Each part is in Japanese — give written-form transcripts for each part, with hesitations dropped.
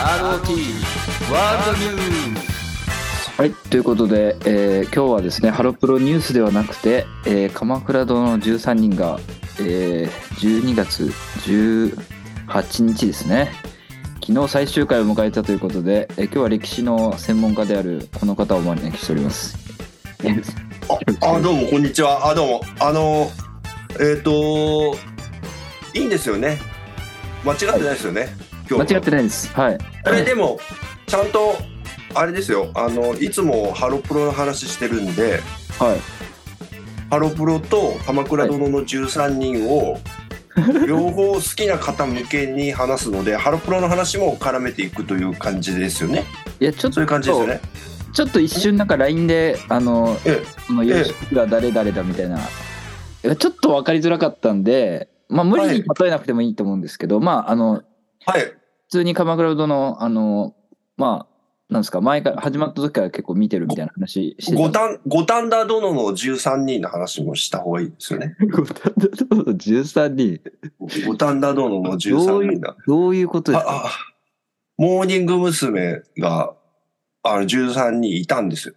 ROT ワールドニュース、はい、ということで、今日はですねハロプロニュースではなくて、鎌倉殿の13人が、12月18日ですね、昨日最終回を迎えたということで、今日は歴史の専門家であるこの方をお招きしております。どうもこんにちは。どうもいいんですよね、間違ってないですよね、はい、今日間違ってないです。はい、あれでもちゃんとあれですよ、いつもハロプロの話してるんで、はい、ハロプロと鎌倉殿の13人を両方好きな方向けに話すのでハロプロの話も絡めていくという感じですよね。いやちょっとそういう感じですよね。ちょっと一瞬なんか LINE でその吉村誰々だみたいな、ちょっと分かりづらかったんで、まあ、無理に例えなくてもいいと思うんですけど、はい、まあはい、普通に鎌倉殿のまあなんですか、前から始まった時から結構見てるみたいな話してた。五反田殿の13人の話もした方がいいですよね。五反田殿の13人、五反田殿の13人だ。どういうことですか。モーニング娘。が13人いたんですよ。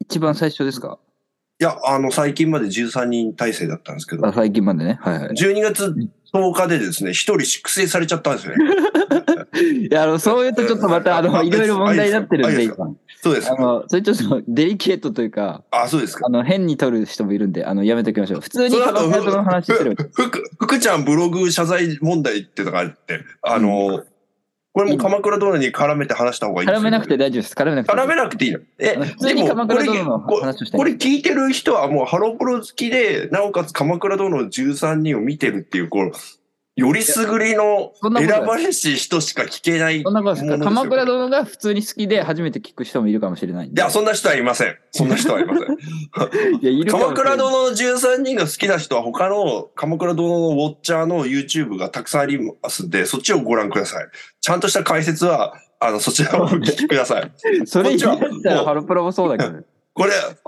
一番最初ですか。いや、最近まで13人体制だったんですけど。最近までね。はいはい。12月10日でですね、一人粛清されちゃったんですよね。いや、そういうとちょっとまた、いろいろ問題になってるんで、今。そうです。それちょっとデリケートというか、そうですか。変に取る人もいるんで、やめておきましょう。普通に鎌倉殿の話してる。福ちゃんブログ謝罪問題ってのがあって、うん、これも鎌倉殿に絡めて話した方がいいです。絡めなくて大丈夫です。絡めなくていいの。普通に鎌倉殿の話をしたい。これ聞いてる人はもうハロプロ好きで、なおかつ鎌倉殿の13人を見てるっていう、こう、よりすぐりの選ばれし人しか聞けない。そんなことですか。鎌倉殿が普通に好きで初めて聞く人もいるかもしれない。いや、そんな人はいません。いや、いるかもしれない。鎌倉殿の13人が好きな人は他の鎌倉殿のウォッチャーの YouTube がたくさんありますんで、そっちをご覧ください。ちゃんとした解説は、そちらをお聞きください。それ以外はハロプロもそうだけど。こ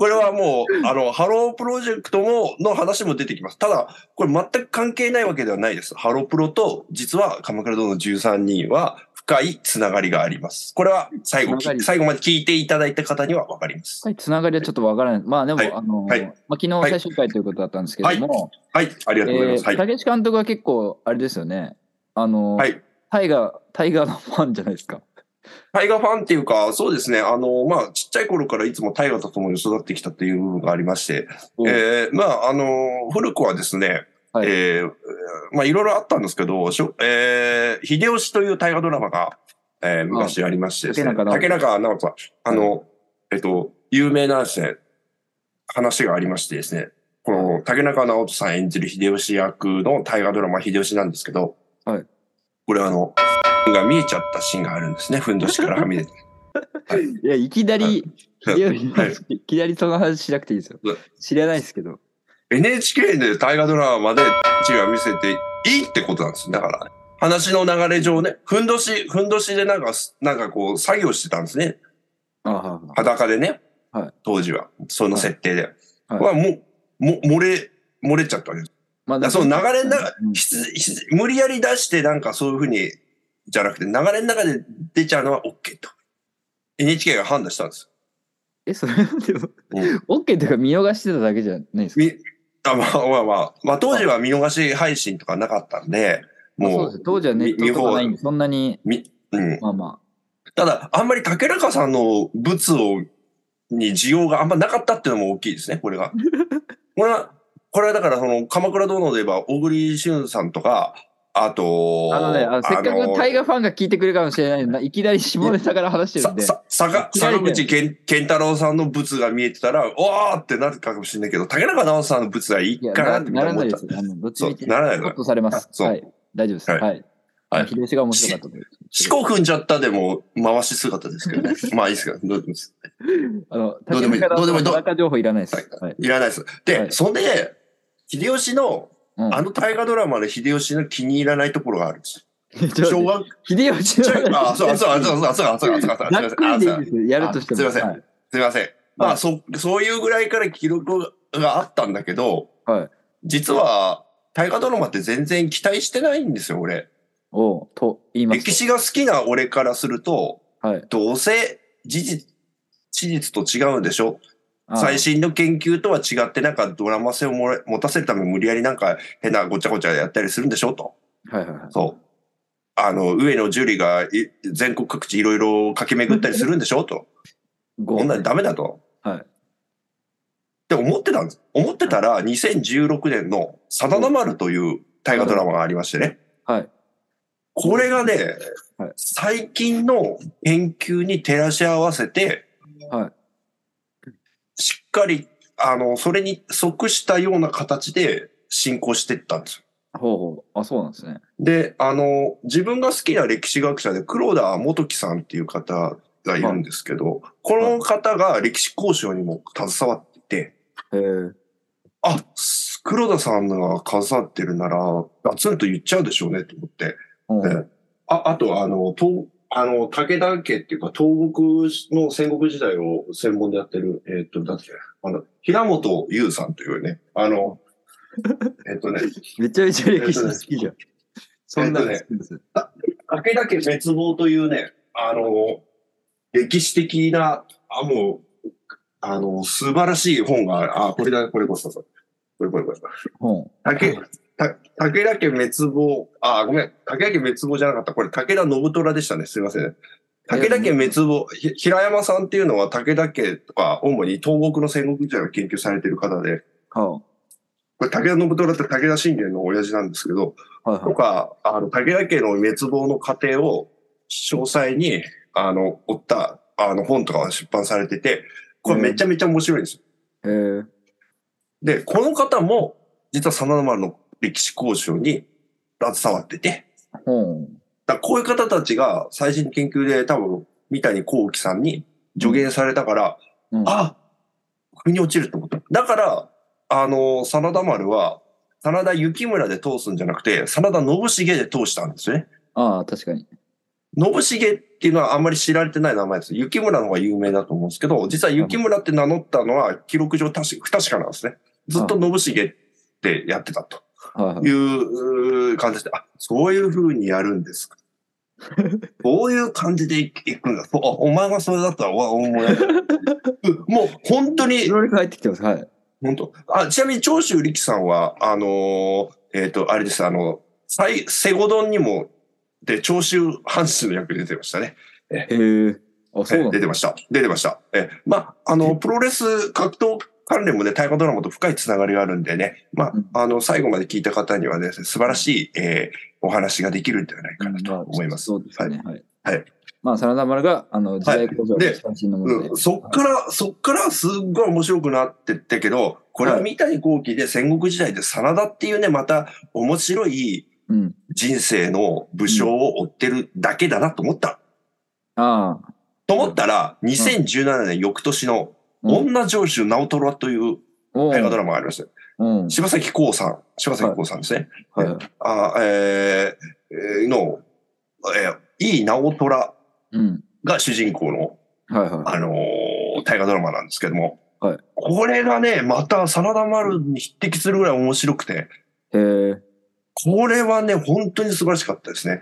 れはもう、ハロープロジェクトの話も出てきます。ただ、これ全く関係ないわけではないです。ハロプロと、実は鎌倉殿の13人は深いつながりがあります。これは最後まで聞いていただいた方にはわかります。深いつながりはちょっとわからない。まあでも、まあ、昨日最終回ということだったんですけども。はい、ありがとうございます。武志監督は結構、あれですよね。タイガーのファンじゃないですか。タイガーファンっていうか、そうですね。まあ、ちっちゃい頃からいつもタイガーと共に育ってきたっていう部分がありまして、まあ、古くはですね、はい、まあ、いろいろあったんですけど、秀吉という大河ドラマが、昔ありましてですね、竹中直人さん、有名なですね、話がありましてですね、この竹中直人さん演じる秀吉役の大河ドラマ、秀吉なんですけど、はい、これが見えちゃったシーンがあるんですね。ふんどしからはみ出て。はい、いや、いきなり、いきなりその話しなくていいですよ。知らないですけど。NHK で大河ドラマで違う見せていいってことなんです。だから、話の流れ上ね、ふんどしでなんかこう作業してたんですね。裸でね、はい、当時は。その設定で。はい、漏れちゃったわけです。まあ、だその流れの中、無理やり出してなんかそういうふうに、じゃなくて流れの中で出ちゃうのは OK と NHK が判断したんです。それでも、OK というか見逃してただけじゃないですか。まあ当時は見逃し配信とかなかったんで、もう当時はネットとかないんでそんなに、ただあんまり竹中さんの物に需要があんまなかったっていうのも大きいですね。これはだからその鎌倉殿で言えば小栗旬さんとか、せっかくタイガーファンが聞いてくれるかもしれないのに、いきなり下ネタから話してるんで。坂口健太郎さんのブツが見えてたら、おーってなるかもしれないけど、竹中直人さんのブツはいいかなって思った。ならないです。どっちにならないの。カットされます。はい。大丈夫です。はい。秀吉が面白かった。四股踏んじゃったでも、回し姿ですけどね。まあいいですけど、どうでもいいです。どうでもいい。中情報いらないです。いらないです。で、そんで、秀吉の、大河ドラマで秀吉の気に入らないところがあるんです。秀吉の。すいません。まあ、そういうぐらいから記録があったんだけど、実は、大河ドラマって全然期待してないんですよ、俺。おと言います。歴史が好きな俺からすると、はい、どうせ事実と違うんでしょ、最新の研究とは違ってなんかドラマ性を持たせるために無理やりなんか変なごちゃごちゃやったりするんでしょと、はいはいはい、そう、上野樹里が全国各地いろいろ駆け巡ったりするんでしょと、こんなにダメだと、はい、って思ってたら2016年のさだなまるという大河ドラマがありましてね、はいはい、これがね、はい、最近の研究に照らし合わせて、はい、しっかりそれに即したような形で進行していったんですよ。ほうほう、あ、そうなんですね。で、自分が好きな歴史学者で黒田基樹さんっていう方がいるんですけど、はい、この方が歴史考証にも携わっていて、あ、黒田さんが携わってるならガツンと言っちゃうでしょうねと思って、うん、あと武田家っていうか東国の戦国時代を専門でやってる平本優さんというね、めちゃめちゃ歴史好きじゃん。そんなね、武田家滅亡というね、歴史的な、素晴らしい本が、これだ、これこそ、これ。武田家滅亡、ごめん、武田家滅亡じゃなかった。これ、武田信虎でしたね。すいません。武田家滅亡、平山さんっていうのは武田家とか、主に東国の戦国時代を研究されている方で、これ武田信虎って武田信玄の親父なんですけど、はいはい、とか、武田家の滅亡の過程を詳細に、追った、本とかが出版されてて、これめちゃめちゃ面白いんですよ。で、この方も、実はさだなまるの歴史考証に携わってて、だこういう方たちが最新研究で多分、三谷幸喜さんに助言されたから、うん、あ、腑に落ちると思った。だから、真田丸は、真田幸村で通すんじゃなくて、真田信繁で通したんですね。ああ、確かに。信繁っていうのはあんまり知られてない名前です。幸村の方が有名だと思うんですけど、実は幸村って名乗ったのは記録上不確かなんですね。ずっと信繁ってやってたという感じで、あ、そういう風にやるんですか。こういう感じで行くんだ。お前がそれだったら、もう本当に。いろいろ入ってきてます。はい。本当。あ、ちなみに長州力さんは、あれです、西郷どんにも、で、長州藩士の役で出てましたね。あ、そうなんだ。出てました。プロレス格闘関連もね、大河ドラマと深いつながりがあるんでね、最後まで聞いた方にはね、素晴らしい、お話ができるんではないかなと思います。そうですね。はい。はい。真田丸が、時代考証の最新のもので、そっからすっごい面白くなってったけど、これは三谷幸喜で戦国時代で真田っていうね、また面白い人生の武将を追ってるだけだなと思った。と思ったら、2017年翌年の女城主直虎という大河ドラマがありました。柴咲コウさん、ですね。井伊直虎が主人公の、大河ドラマなんですけども、はい、これがね、また真田丸に匹敵するぐらい面白くて、これはね、本当に素晴らしかったですね。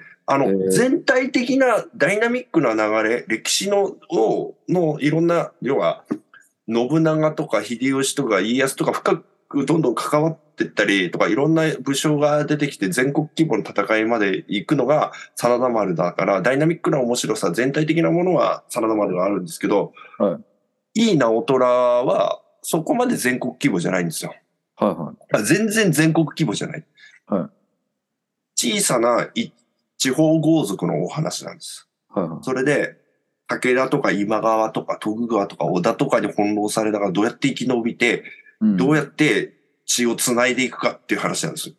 全体的なダイナミックな流れ、歴史のいろんな、要は、信長とか秀吉とか家康とか深くどんどん関わって、ったりとかいろんな武将が出てきて全国規模の戦いまで行くのが真田丸だから、ダイナミックな面白さ、全体的なものは真田丸があるんですけど、いい直虎はそこまで全国規模じゃないんですよ。全然全国規模じゃない、小さな地方豪族のお話なんです。それで武田とか今川とか徳川とか織田とかに翻弄されながらどうやって生き延びて、どうやって血を繋いでいくかっていう話なんですよ。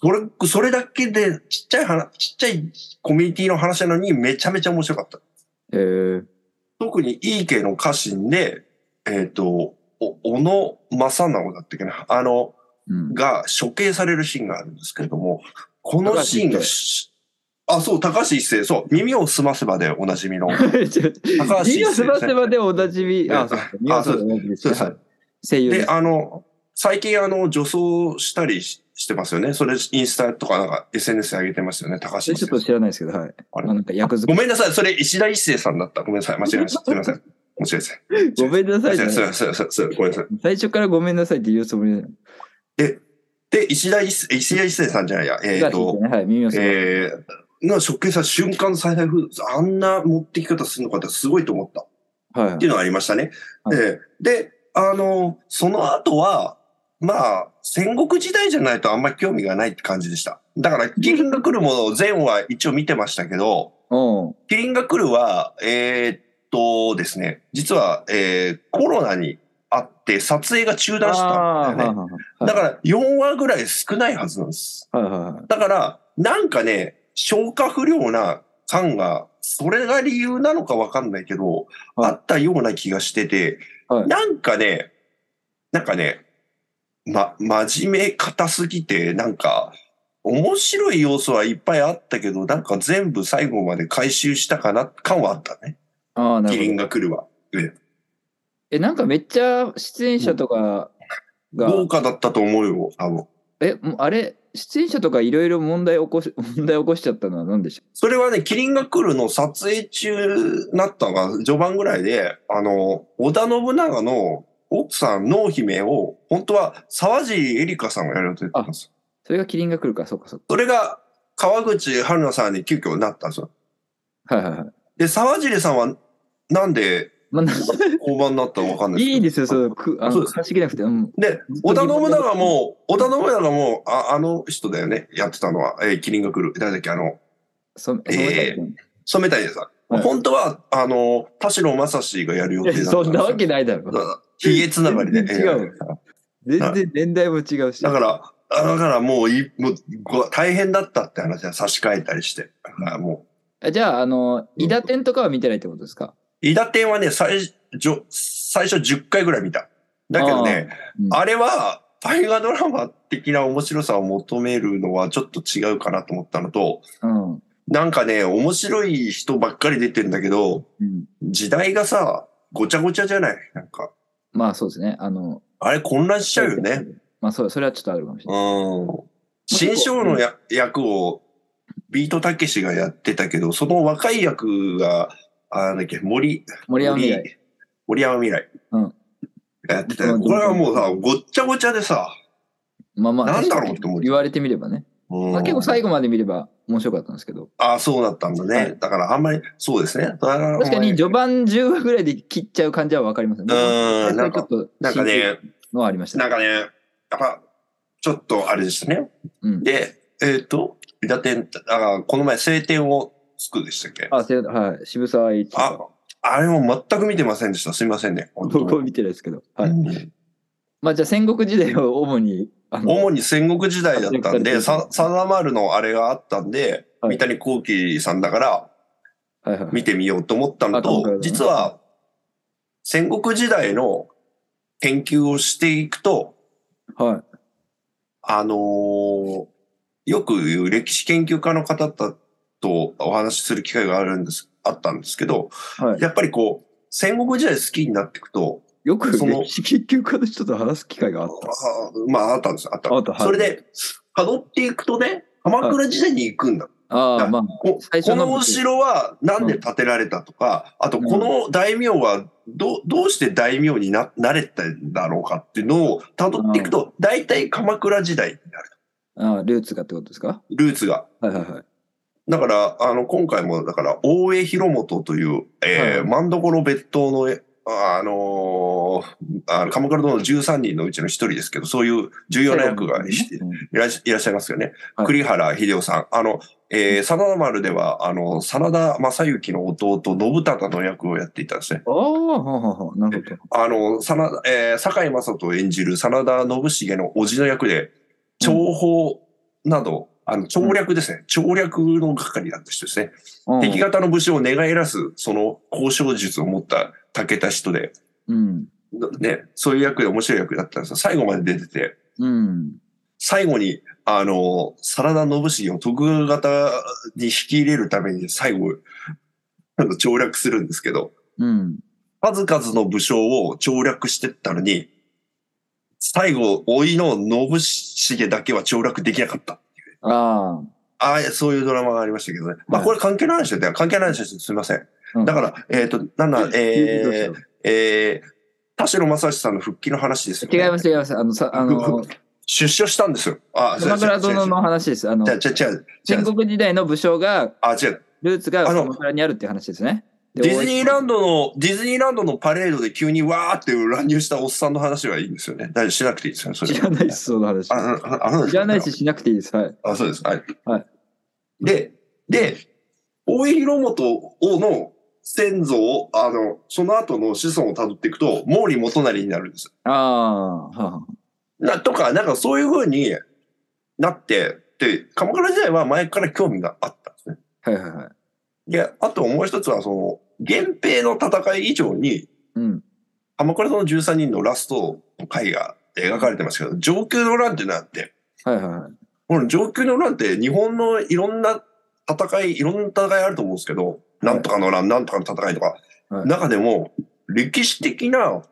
それだけでちっちゃいコミュニティの話なのにめちゃめちゃ面白かった。特に井伊家の家臣で、小野正直だったっけな、が処刑されるシーンがあるんですけれども、このシーンが、高橋一生、そう、耳をすませばでおなじみの。高橋一生。耳をすませばでおなじみ。そうです。声優で。で、最近女装したりししてますよね。それ、インスタとか、なんか、SNS 上げてますよね、高橋。ちょっと知らないですけど、はい。あれなんか役作り。ごめんなさい、それ、石田一生さんだった。ごめんなさい、間違えました。すみません。間違えました。ごめんなさい。ごめんなさい。最初からごめんなさいって言うつもりで。で、石田一生さんじゃないや、はい、耳をする。食品さん、瞬間最大フーズ、あんな持ってき方するのかってすごいと思った。はい。っていうのがありましたね。はい、で、その後は、まあ、戦国時代じゃないとあんまり興味がないって感じでした。だから、麒麟が来るものを前は一応見てましたけど、麒麟が来るは、ですね、実は、コロナにあって撮影が中断したんだよね。はい、だから、4話ぐらい少ないはずなんです。はいはい、だから、なんかね、消化不良な感が、それが理由なのかわかんないけど、はい、あったような気がしてて、はい、なんかね、真面目硬すぎて、なんか、面白い要素はいっぱいあったけど、なんか全部最後まで回収したかな、感はあったね。ああ、なるほど。麒麟が来るわ。なんかめっちゃ出演者とかが。豪華だったと思うよ、多分。あれ、出演者とかいろいろ問題起こしちゃったのは何でしょう？それはね、麒麟が来るの撮影中なったのが序盤ぐらいで、織田信長の奥さん、濃姫を、本当は沢尻エリカさんがやると言ってます。それが麒麟が来るか、そうかそうか。それが川口春奈さんに急遽なったんですよ。はいはいはい。で、沢尻さんはなんで、大盤になったら分かんないですけど。いいですよ、そう。詳しくなくて。うん、で、織田信長も、あの人だよね、やってたのは、麒麟が来る。誰だっけ、染谷さん。はい、本当は、田代正史がやる予定だった。そんなわけないだろ。ひげつながりで。違う。全然年代も違うし。だからもう大変だったって話は差し替えたりして。もうじゃあ、伊田天とかは見てないってことですか？伊田天はね、最初10回ぐらい見た。だけどね、あれは大河ドラマ的な面白さを求めるのはちょっと違うかなと思ったのと、なんかね、面白い人ばっかり出てるんだけど、時代がさ、ごちゃごちゃじゃない？なんか。まあそうですね。あれ混乱しちゃうよね。まあそれはちょっとあるかもしれない。新章の役をビートたけしがやってたけど、その若い役が、なんだっけ、森山未来。うん。やってたよ。これはもうさ、ごっちゃごちゃでさ、まあまあ、なんだろうって思う。言われてみればね。まあ、結構最後まで見れば面白かったんですけど。ああ、そうだったんだね。はい、だからあんまり、そうですね。確かに序盤10話ぐらいで切っちゃう感じはわかりますね。なんかね、のはありましたね。なんかね、やっぱ、ちょっとあれでしたね。うん、で、だって、この前、晴天を、つくでしたっけ？はい。渋沢栄一。あれも全く見てませんでした。すみませんね。僕は見てないですけど。はい。うん、まあじゃあ戦国時代を主に戦国時代だったんで、さだまるのあれがあったんで、はい、三谷幸喜さんだから、見てみようと思ったのと、実は、戦国時代の研究をしていくと、はい。よく言う歴史研究家の方だとお話しする機会があったんですけど、はい、やっぱりこう、戦国時代好きになっていくと、よく歴史研究家の人と話す機会があったんです。まあ、あったんです。あった、はい、それで、辿っていくとね、鎌倉時代に行くんだ。はい、まあ、このお城はなんで建てられたとか、あとこの大名はどうして大名になれたんだろうかっていうのを辿っていくと、大体鎌倉時代になる。ルーツがってことですか？ルーツが。はいはいはい。だから、今回も、だから、大江広元という、万所別当の、鎌倉殿の13人のうちの一人ですけど、そういう重要な役がいらっしゃいますよね。はい、栗原秀夫さん。真田丸では、真田正幸の弟、信忠の役をやっていたんですね。なるほど。堺雅人演じる真田信繁の叔父の役で、諜報など、調略ですね。調略の係だった人ですね。敵方の武将を寝返らす、その交渉術を持った武田人で、ね、そういう役で面白い役だったんですよ。最後まで出てて、最後に、真田信繁を徳川方に引き入れるために最後、調略するんですけど、数々の武将を調略してったのに、最後、老いの信繁だけは凋落できなかったっていう。ああ。そういうドラマがありましたけどね。まあ、これ関係ない話だよ。関係ない話です。すみません。だから、田代正史さんの復帰の話ですよね。違います、違います。出所したんですよ。鎌倉殿の話です。戦国時代の武将が、ルーツが鎌倉にあるっていう話ですね。ディズニーランドのパレードで急にわーって乱入したおっさんの話はいいんですよね。大丈夫、しなくていいですよね。それ知らないです、その話。知らないし、しなくていいです。はい。あ、そうです。はい。はい、で、大井広元の先祖を、その後の子孫を辿っていくと、毛利元就になるんです。ああ、はあ。なんかそういう風になって、で、鎌倉時代は前から興味があったんですね。はいはいはい。で、あともう一つは、源平の戦い以上に、うん、鎌倉殿13人のラストの回が描かれてますけど、承久の乱ってなって、はいはいはい、この承久の乱って日本のいろんな戦いあると思うんですけど、なんとかの乱、なんとかの戦いとか、はい、中でも歴史的な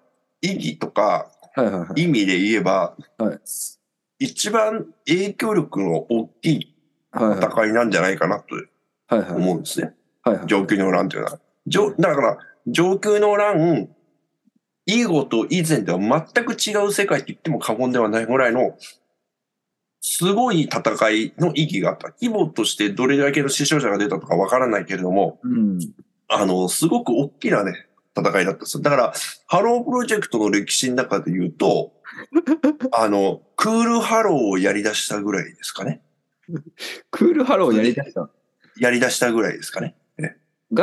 意義とか、はいはいはい、意味で言えば、はい、一番影響力の大きい戦いなんじゃないかなと思うんですね。承久の乱というのは。だから、承久の乱、以後と以前では全く違う世界って言っても過言ではないぐらいの、すごい戦いの意義があった。規模としてどれだけの死傷者が出たとかわからないけれども、うん、すごく大きなね、戦いだったんですよ。だから、ハロープロジェクトの歴史の中で言うと、クールハローをやり出したぐらいですかね。クールハローをやり出したぐらいですかね。違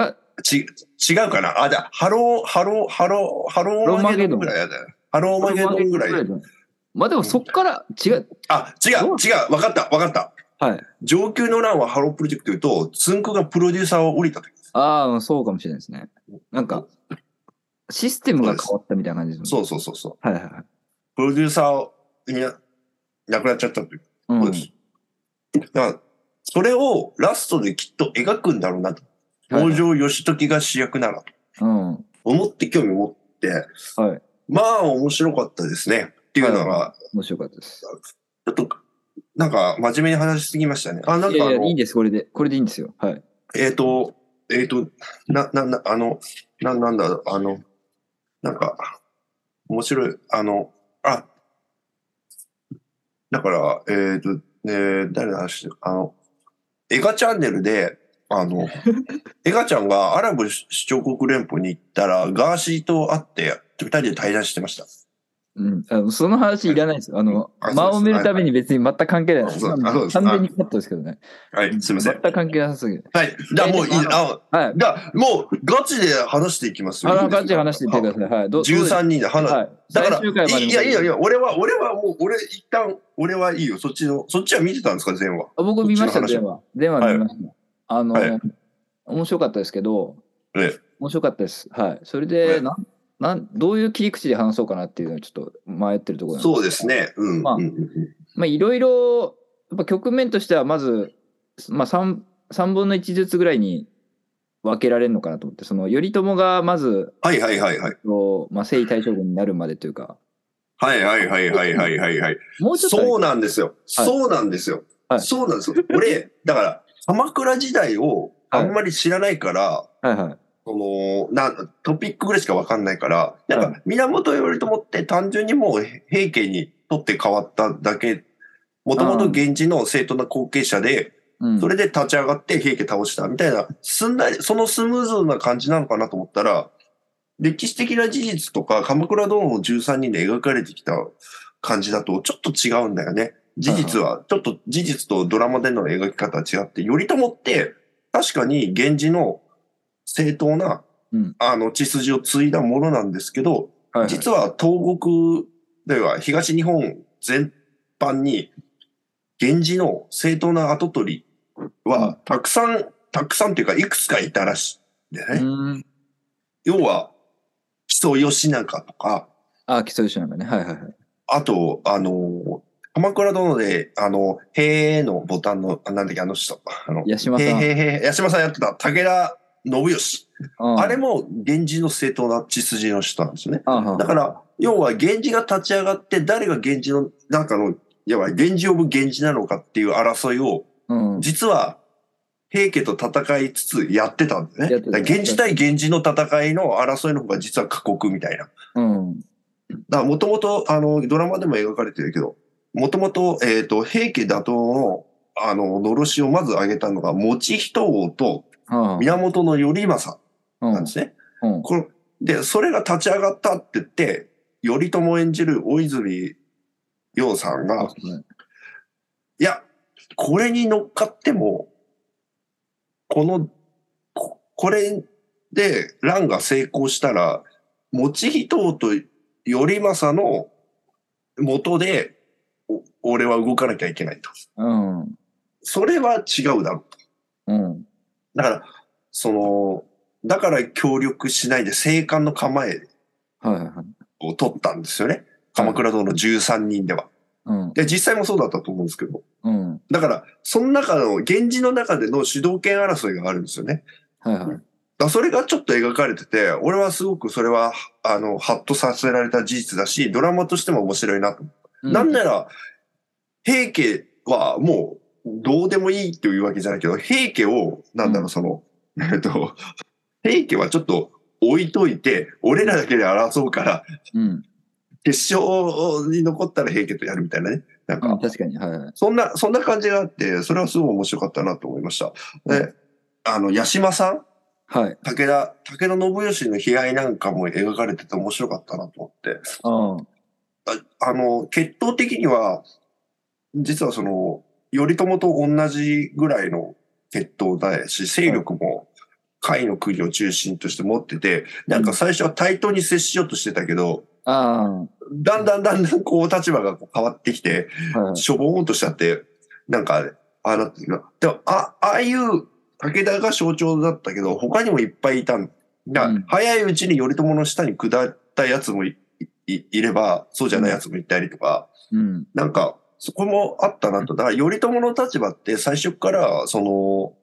うかな。あ、じゃあ、ハローマゲドンぐらい。まあでもそっから違う。わかった。はい。承久の乱はハロープロジェクト言うと、つんくがプロデューサーを降りた時です。ああ、そうかもしれないですね。なんか、システムが変わったみたいな感じですね。そう。はいはいはい。プロデューサーに亡くなっちゃったということです。うん、だから、それをラストできっと描くんだろうなと。北条義時が主役ならと思って興味を持って、はい、まあ面白かったですねっていうのが、はい、面白かったです。ちょっとなんか真面目に話しすぎましたね。あ、なんかいいんです、これでいいんですよ。はい。なんか面白いだから誰の話エガチャンネルで。エガちゃんがアラブ首長国連邦に行ったら、ガーシーと会って、二人で対談してました。うん。その話いらないですよ。間を埋めるために別に全く関係ないです。完全にカットですけどね。はい、すみません。全く関係なさすぎる。はい。じゃあもういい、はい。じゃあもうガチで話していきますよ。ガチで話していってください。はい。13人で話、はい、だから、いや、俺ははいいよ。そっちは見てたんですか、全話。僕見ました、全話。全話見ました。はい、はい、面白かったですけど、面白かったです。はい。それで、どういう切り口で話そうかなっていうのはちょっと迷ってるところなんですけど。そうですね。うん。まあ、いろいろ、やっぱ局面としては、まず、まあ、3分の1ずつぐらいに分けられるのかなと思って、その、頼朝がまず、まあ、征夷大将軍になるまでというか。はい。もうちょっと。そうなんですよ。俺、だから、鎌倉時代をあんまり知らないから、トピックぐらいしか分かんないから、なんか源頼朝って単純にもう平家にとって変わっただけ、もともと源氏の正当な後継者で、それで立ち上がって平家倒したみたいな、そのスムーズな感じなのかなと思ったら、歴史的な事実とか鎌倉殿の13人で描かれてきた感じだとちょっと違うんだよね。事実とドラマでの描き方は違って、頼朝って確かに源氏の正当な、血筋を継いだものなんですけど、実は東国では東日本全般に源氏の正当な跡取りはたくさんというかいくつかいたらしいんだよね。要は、木曽義仲とか。あ、木曽義仲ね。はいはいはい。あと、鎌倉殿で、へーのボタンの、なんだっけ、あの人。八嶋さんやってた、武田信義。うん、あれも源氏の正当な血筋の人なんですよね。だから要は源氏が立ち上がって誰が源氏の中の要は源氏オブ源氏なのかっていう争いを、うん、実は平家と戦いつつやってたんですね。だから源氏対源氏の戦いの争いの方が実は過酷みたいな。うん、だからもともとドラマでも描かれてるけど、もともと平家打倒ののろしをまず上げたのが以仁王と源頼政なんですね。うんうん、これでそれが立ち上がったって言って頼朝演じる大泉洋さんが、うん、いやこれに乗っかってもこれで乱が成功したら以仁王と頼政の元で俺は動かなきゃいけないと。うん、それは違うだろうと。うん、だからだから協力しないで静観の構えを取ったんですよね。はいはい、鎌倉殿の13人では、うん、で実際もそうだったと思うんですけど、うん、だからその中の源氏の中での主導権争いがあるんですよね。はいはい、だそれがちょっと描かれてて俺はすごくそれはハッとさせられた事実だしドラマとしても面白いなと思った。うん、なんなら平家はもうどうでもいいというわけじゃないけど平家をなんだろう平家はちょっと置いといて俺らだけで争うから、うん、決勝に残ったら平家とやるみたいなね。なんか、うん、確かに、はい、そんな感じがあってそれはすごい面白かったなと思いました。うん、で八嶋さん、はい、武田信義の悲哀なんかも描かれてて面白かったなと思って、うん、血統的には実はその頼朝と同じぐらいの血統だし勢力も甲斐の国を中心として持ってて、なんか最初は対等に接しようとしてたけど、うん、だんだんこう立場が変わってきて、うん、しょぼーんとしちゃってなんかあなってるな。でもああいう武田が象徴だったけど他にもいっぱいいたんだ。早いうちに頼朝の下に下ったやつも いればそうじゃないやつもいたりとか、うん、なんかそこもあったなと。だから頼朝の立場って最初からその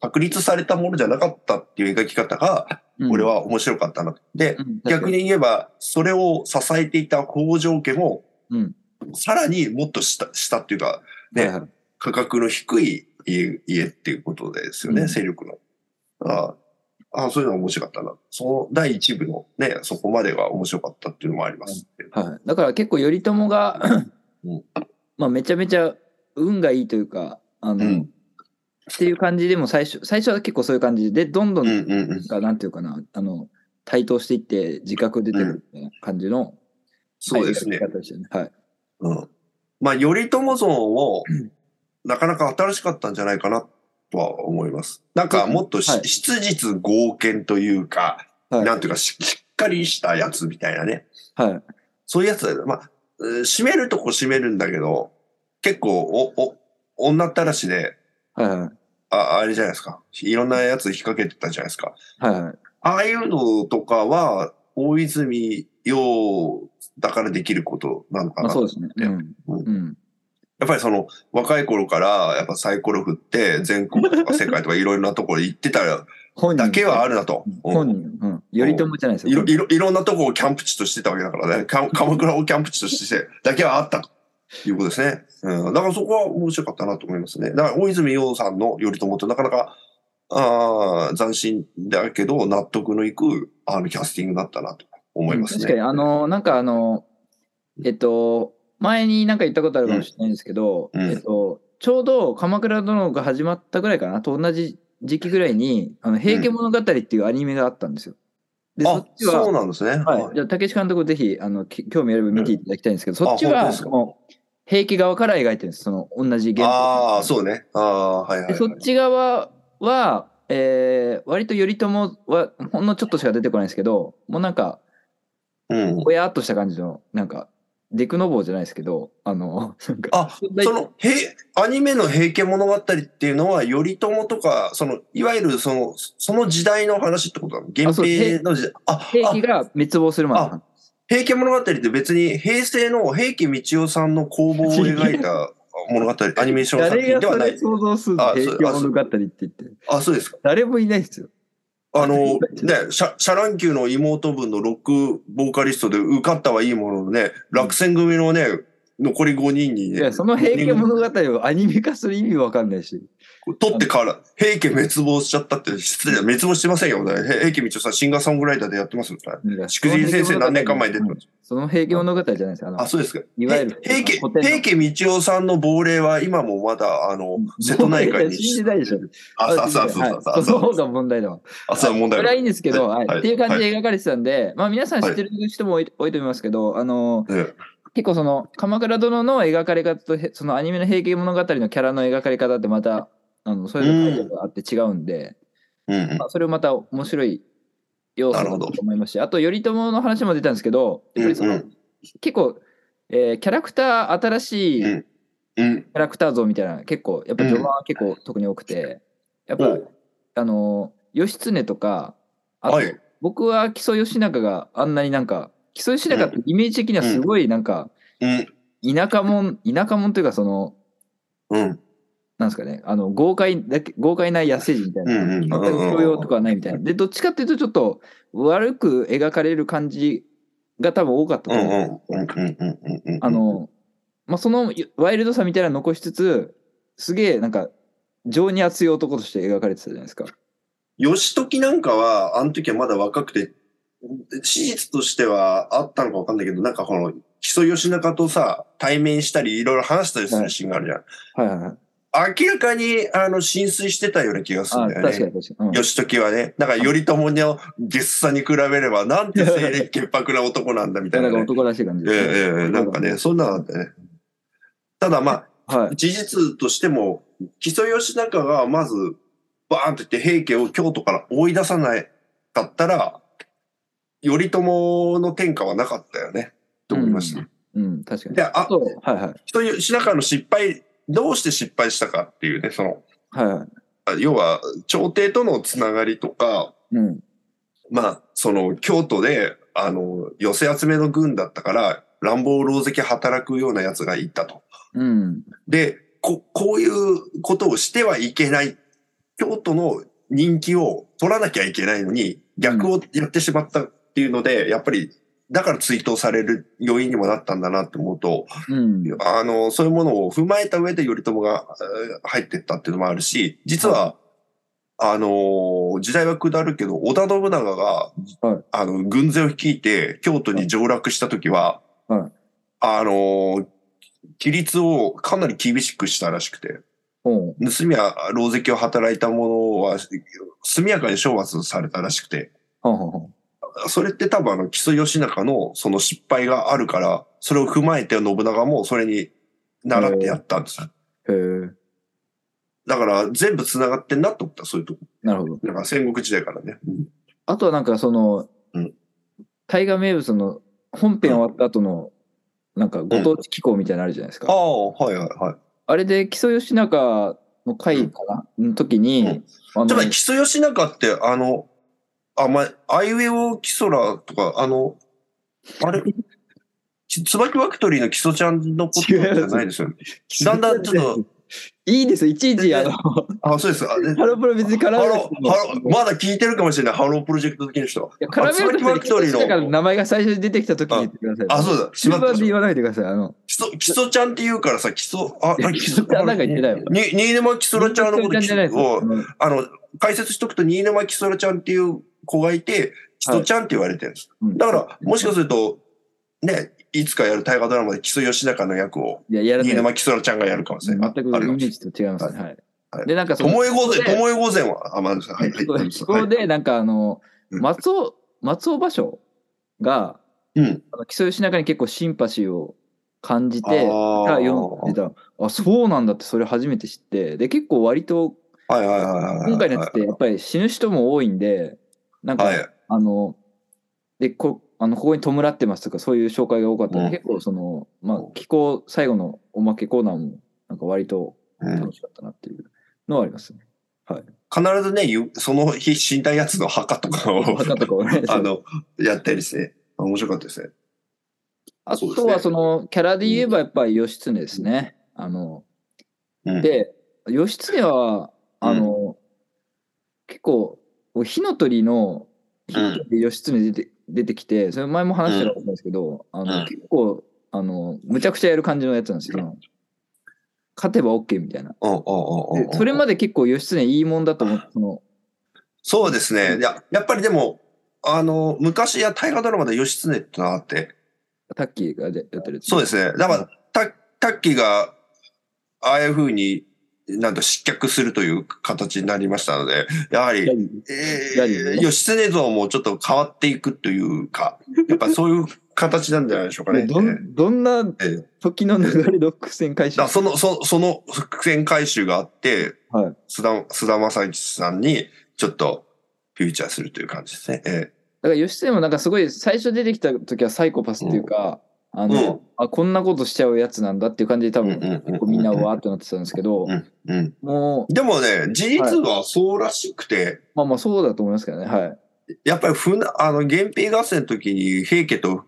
確立されたものじゃなかったっていう描き方が俺は面白かったなと。うん、で、うん、逆に言えばそれを支えていた北条家も、うん、さらにもっと下っていうかね、はい、価格の低い家っていうことですよね、うん、勢力の。ああそういうの面白かったな。その第一部のねそこまでが面白かったっていうのもあります。はい、だから結構頼朝がうんまあ、めちゃめちゃ運がいいというかうん、っていう感じでも最初は結構そういう感じでどんどんなんていうかな台頭していって自覚出てるみたいな感じの、うん、そうですね。はい、うん、まあ頼朝像もなかなか新しかったんじゃないかなとは思います。なんかもっと、はい、質実剛健というか、はい、なんていうかしっかりしたやつみたいなね。はい、そういうやつだ、まあ締めるとこ締めるんだけど結構女ったらしで、はいはい、あれじゃないですか、いろんなやつ引っ掛けてたじゃないですか、はいはい、ああいうのとかは大泉洋だからできることなのかなと思って、そうですね、うんうん、やっぱりその若い頃からやっぱサイコロ振って全国とか世界とかいろんなところ行ってたらだけはあるなと。本人、うん、頼朝じゃないですよ。いろんなとこをキャンプ地としてたわけだからね。鎌倉をキャンプ地としてだけはあったということですね。うん、だからそこは面白かったなと思いますね。だから大泉洋さんの頼朝ってなかなか斬新だけど納得のいくキャスティングだったなと思いますね。うん、確かになんか前になんか言ったことあるかもしれないんですけど、うんうん、ちょうど鎌倉殿が始まったぐらいかなと同じ時期ぐらいに平家物語っていうアニメがあったんですよ。で、そっちはそうなんですね。はい。じゃあ武志監督ぜひ興味あれば見ていただきたいんですけど、そっちは平家側から描いてるんです。その同じ原作。ああそうね。ああはいはい、はい。そっち側は、割と頼朝はほんのちょっとしか出てこないんですけど、もうなんかぼやっとした感じのなんか。デクノボーじゃないですけど、アニメの平家物語っていうのは、頼朝とか、いわゆるその時代の話ってことなの？源平の時代。平家が滅亡するまでの話。平家物語って別に平成の平家道夫さんの工房を描いた物語、アニメーション作品ではない。誰がそれ想像するの？平家物語って言って。あ、そうですか。誰もいないですよ。シャランキューの妹分のロックボーカリストで受かったはいいもののね、落選組のね、残り5人にね。いや、その平家物語をアニメ化する意味わかんないし。取ってから、平家滅亡しちゃったって、失礼だ、滅亡してませんよ。平家道夫さん、シンガーソングライターでやってますよ。しくじり先生何年か前出てます。その平家物語じゃないですか。あ、そうですか。いわゆる平家道夫さんの亡霊は今もまだ、瀬戸内海に。信じないでしょ。そうそうそう。問題だわ。そう、問題だわ。それはいいんですけど、っていう感じで描かれてたんで、まあ皆さん知ってる人も多いと思いますけど、結構その鎌倉殿の描かれ方とそのアニメの平家物語のキャラの描かれ方ってまたそれぞれ解釈があって違うんで、まあ、それをまた面白い要素だと思いますし、あと頼朝の話も出たんですけど、やっぱりその結構、キャラクター新しいキャラクター像みたいな結構やっぱ序盤は結構特に多くて、やっぱ義経とか、あと僕は木曽義仲があんなになんか木曽義仲ってイメージ的にはすごいなんか田舎もんというかそのなんですかね、豪快な野生児みたいな、全く教養とかはないみたいなで、どっちかっていうとちょっと悪く描かれる感じが多分多かったと思う。まあそのワイルドさみたいなの残しつつ、すげえなんか情に厚い男として描かれてたじゃないですか。義時なんかはあの時はまだ若くて。史実としてはあったのか分かんないけど、なんかこの木曽義仲とさ、対面したりいろいろ話したりするシーンがあるじゃん。はいはいはい、明らかに浸水してたような気がするんだよね。確かに確かに。義時はね、なんか頼朝の月差に比べれば、なんて清廉潔白な男なんだみたいな、ね。なんか男らしい感じ。なんかね、そんなのあってね。ただまあ、事実としても、木曽義仲がまず、バーンといって平家を京都から追い出さなかったら、頼朝の天下はなかったよね、と思いました。うん、確かに。で、あと、義仲の失敗、どうして失敗したかっていうね、その、要は、朝廷とのつながりとか、まあ、その、京都で、寄せ集めの軍だったから、乱暴狼藉働くような奴がいたと。で、こういうことをしてはいけない。京都の人気を取らなきゃいけないのに、逆をやってしまった。っていうので、やっぱり、だから追悼される要因にもなったんだなって思うと、そういうものを踏まえた上で頼朝が入っていったっていうのもあるし、実は、時代は下るけど、織田信長が、軍勢を率いて、京都に上洛した時は、規律をかなり厳しくしたらしくて、盗みや狼藉を働いた者は、速やかに処罰されたらしくて、それって多分木曽義仲のその失敗があるから、それを踏まえて信長もそれに習ってやったんですよ。へえ。だから全部繋がってんなと思った、そういうとこ。なるほど。だから戦国時代からね。あとはなんかその、大河名物の本編終わった後の、なんかご当地紀行みたいなのあるじゃないですか。あれで木曽義仲の回かな、の時に。つまり木曽義仲ってアイウェオキソラとか、あれ、椿ファクトリーのキソちゃんのことじゃないですよね。だんだんちょっと。いいですよ、いちいちそうです。ハロープロ別に絡める人も。まだ聞いてるかもしれない、ハロープロジェクト的な人は。絡める人は、だから名前が最初に出てきた時に言ってください。そうだ。シルバーで言わないでください。キソちゃんって言うからさ、キソちゃんなんか言ってないよ。新沼キソラちゃんのこと解説しとくと、新沼キソラちゃんっていう子がいて、木曽ちゃんって言われてるんです。だから、もしかすると、ね、いつかやる大河ドラマで木曽義仲の役を、新沼木曽ちゃんがやるかもしれない。全くイメージと違いますね。で、なんかその、巴御前は、そこで、なんか松尾芭蕉が、木曽義仲に結構シンパシーを感じて、読んでたら、そうなんだって、それ初めて知って、で、結構割と、今回のやつって、やっぱり死ぬ人も多いんで、なんか、で、ここに弔ってますとか、そういう紹介が多かったので、結構その、まあ、紀行最後のおまけコーナーも、なんか割と楽しかったなっていうのはありますね。必ずね、その日死んだやつの墓とかを、やったりして、面白かったですね。あとは、その、キャラで言えば、やっぱり義経ですね。で、義経は、結構、火の鳥の火の鳥で義経出てきて、それ前も話したかったんですけど、結構むちゃくちゃやる感じのやつなんですけど、勝てば OK みたいな。それまで結構義経いいもんだと思って、そうですね。やっぱりでも昔や大河ドラマで義経ってのがあって、タッキーがやってる。そうですね。だからタッキーがああいう風になんと失脚するという形になりましたので、やはり、義経像もちょっと変わっていくというか、やっぱそういう形なんじゃないでしょうかね。どんな時の流れの伏線回収、その伏線回収があって、はい、菅田将暉さんにちょっとフューチャーするという感じですね。だから義経もなんかすごい最初出てきた時はサイコパスっていうか、こんなことしちゃうやつなんだっていう感じで多分結構みんなわーってなってたんですけど、もうでもね、事実はそうらしくて、はい、まあそうだと思いますけどね。はい、やっぱり源平合戦の時に平家と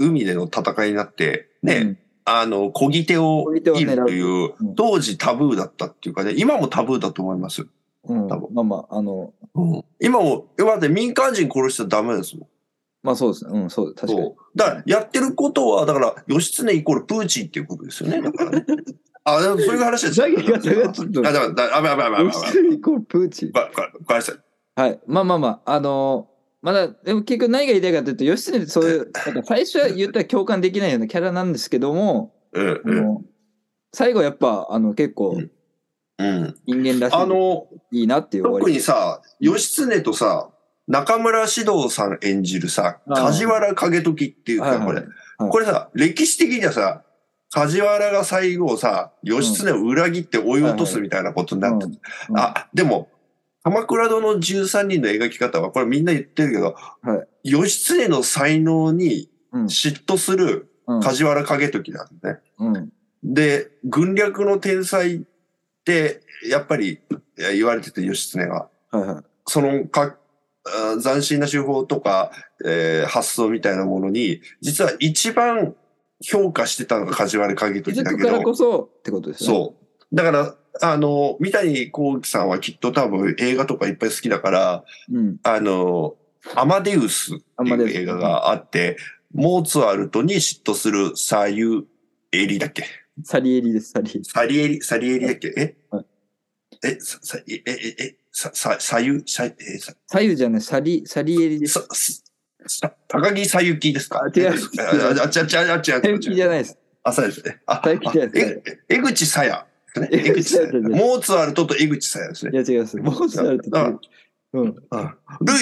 海での戦いになってね、漕ぎ手を射るという当時タブーだったっていうかね、今もタブーだと思います。今で民間人殺しちゃダメですもん。まあそうですね。そうです。確かに。だからやってることはだから義経イコールプーチンっていうことですよね。だからね。あ、そういう話です。だけがちょっと。あ、義経イコールプーチン。ごめんなさい。はい。まあまだでも結局何が言いたいかというと、義経ってそういう最初は言ったら共感できないようなキャラなんですけども、最後やっぱ結構。人間らしい、いいなっていう。特にさ、義経とさ、中村獅童さん演じるさ、梶原景時っていうか、これさ、歴史的にはさ、梶原が最後さ、義経を裏切って追い落とすみたいなことになって、でも、鎌倉殿の13人の描き方は、これみんな言ってるけど、義経の才能に嫉妬する梶原景時なんだね。で、軍略の天才でやっぱり言われてて、義経は、その斬新な手法とか、発想みたいなものに実は一番評価してたのが梶原景時だけど、だからこそってことですね。そうだから、三谷幸喜さんはきっと多分映画とかいっぱい好きだから、アマデウスっていう映画があって、モーツァルトに嫉妬するサユエリだっけ。サリエリだっけ。高木さゆきですか。違う。あ、そうですね。江口さや。モーツァルトと江口さやですね。いや違います。モーツァルトと。ル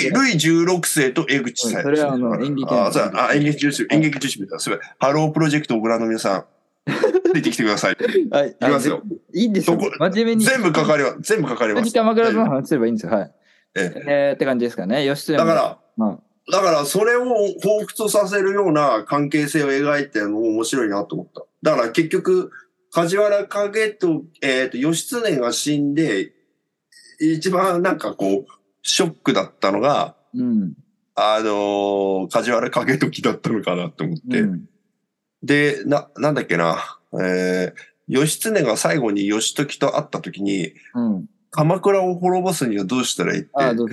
イ16世と江口さや。それは演劇中心です。ハロープロジェクトをご覧の皆さん。出てきてください。はい。いきますよ。いいんですよ。真面目に。全部かかります。鎌倉殿の話すればいいんですよ。はい。って感じですかね。義経。だから、それを彷彿とさせるような関係性を描いてるのも面白いなと思った。だから結局、梶原景と、義経が死んで、一番なんかこう、ショックだったのが、梶原景時だったのかなと思って。で、なんだっけな、義経が最後に義時と会った時に、鎌倉を滅ぼすにはどうしたらいいって、攻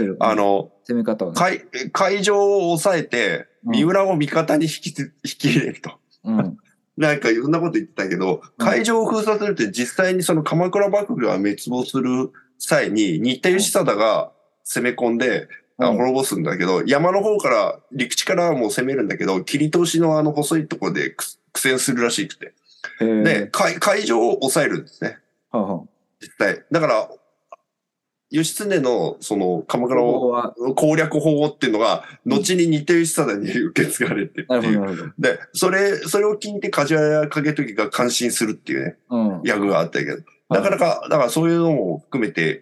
め方をね、会場を抑えて、三浦を味方に引き入れると。なんかいろんなこと言ってたけど、会場を封鎖するって実際にその鎌倉幕府が滅亡する際に、新田義貞が攻め込んで、滅ぼすんだけど、山の方から、陸地からも攻めるんだけど、切り通しの細いところで苦戦するらしくて。で、会場を抑えるんですね。実際。だから、義経の、鎌倉を攻略法っていうのが、後に似てる人に受け継がれてっていう。で、それを聞いて梶原景時が感心するっていうね、役があったけど。だからそういうのも含めて、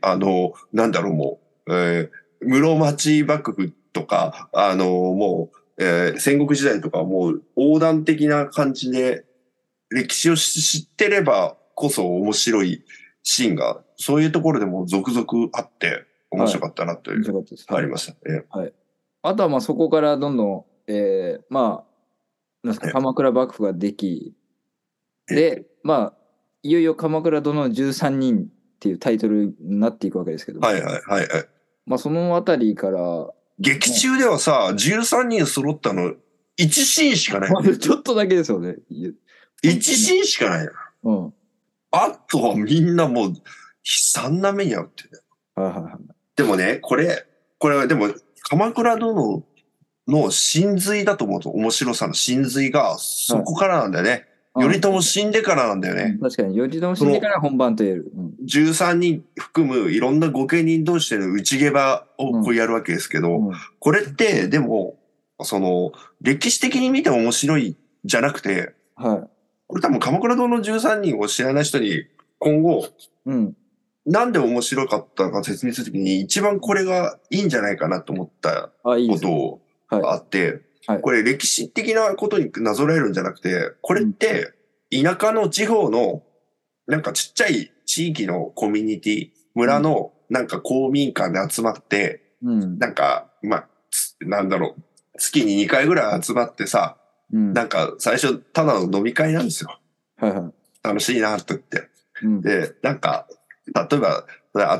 室町幕府とか、もう、戦国時代とかもう横断的な感じで歴史を知ってればこそ面白いシーンが、そういうところでも続々あって面白かったなという、ありましたね。はい。あとはまあそこからどんどん、鎌倉幕府ができ、で、いよいよ鎌倉殿の13人っていうタイトルになっていくわけですけども。まあそのあたりから。劇中ではさ、13人揃ったの、1シーンしかない。まあ、ちょっとだけですよね。1シーンしかないな。うん。あとはみんなもう、悲惨な目に遭うってね。はいはいはい。でもね、これはでも、鎌倉殿の神髄だと思うと、面白さの神髄が、そこからなんだよね。はい、頼朝死んでからなんだよね。確かに、頼朝死んでから本番と言える。うん、13人含むいろんな御家人同士での内下場をこうやるわけですけど、うんうん、これって、でも、その、歴史的に見ても面白いじゃなくて、はい、これ多分鎌倉殿の13人を知らない人に今後、うん、なんで面白かったか説明するときに一番これがいいんじゃないかなと思ったことがあって、はい、これ歴史的なことになぞらえるんじゃなくて、これって田舎の地方のなんかちっちゃい地域のコミュニティ、村のなんか公民館で集まって、うん、なんか、まあ、なんだろう、月に2回ぐらい集まってさ、うん、なんか最初ただの飲み会なんですよ。はいはい、楽しいなって言って。うん、で、なんか、例えば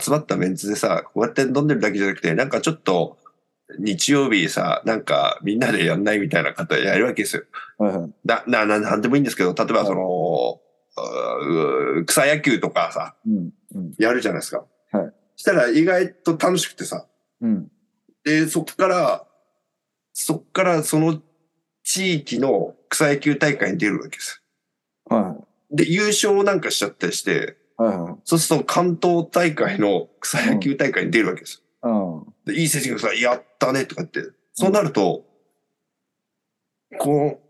集まったメンツでさ、こうやって飲んでるだけじゃなくて、なんかちょっと、日曜日さ、なんかみんなでやんないみたいな方やるわけですよ。はいはい、なんでもいいんですけど、例えばその、はい、草野球とかさ、うんうん、やるじゃないですか。はい、したら意外と楽しくてさ、うん、で、そっからその地域の草野球大会に出るわけです。はい、で、優勝なんかしちゃったりして、はいはい、そうすると関東大会の草野球大会に出るわけです。うん、でいい成績がさ、やったねとかって。そうなると、うん、こ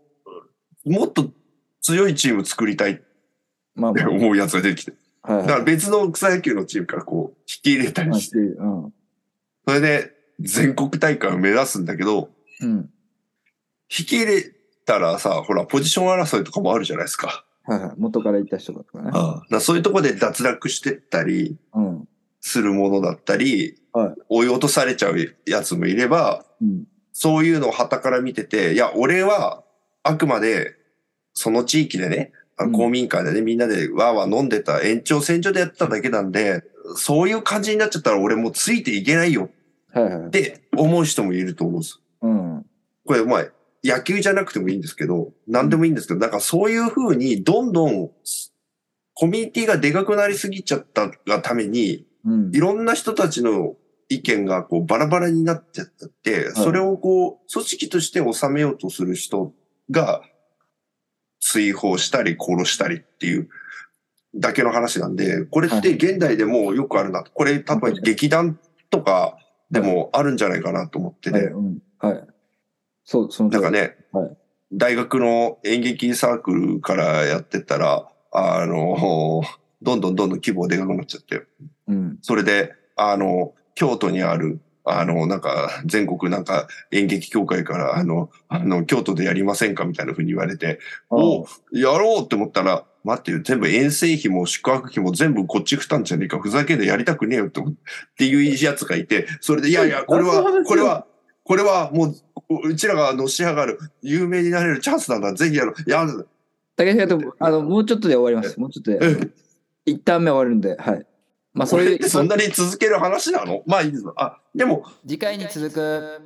う、もっと強いチーム作りたいって思うやつが出てきて。まあまあ、だから別の草野球のチームからこう、引き入れたりして。うん、それで、全国大会を目指すんだけど、うん、引き入れたらさ、ほら、ポジション争いとかもあるじゃないですか。はいはい、元からいた人だとかね。ああ、だそういうとこで脱落してったりするものだったり、うん、追い落とされちゃうやつもいれば、うん、そういうのを傍から見てて、いや、俺はあくまでその地域でね、公民館でね、うん、みんなでわーわー飲んでた延長線上でやってただけなんで、そういう感じになっちゃったら俺もうついていけないよって思う人もいると思うんです。うん、これ、まあ、野球じゃなくてもいいんですけど、何でもいいんですけど、なんかそういう風にどんどんコミュニティがでかくなりすぎちゃったがために、うん、いろんな人たちの意見がこうバラバラになっちゃって、はい、それをこう組織として収めようとする人が追放したり殺したりっていうだけの話なんで、これって現代でもよくあるな。これ多分劇団とかでもあるんじゃないかなと思ってね。はいはいうんはい。そう、そのなんかね、はい、大学の演劇サークルからやってたら、どんどん規模でかくなっちゃって。うん。それで、京都にある、なんか、全国なんか演劇協会から、京都でやりませんかみたいな風に言われて、お、やろうって思ったら、待ってよ、全部遠征費も宿泊費も全部こっち負担じゃねえか、ふざけんなやりたくねえよっていうやつがいて、それで、いやいや、これはもう、うちらがのし上がる、有名になれるチャンスなんだ、ぜひやろう。いや、竹下君、もうちょっとで終わります。もうちょっとで。一旦目終わるんで、はい。まあ、それってそんなに続ける話なの？まあいいです。あ、でも。次回に続く。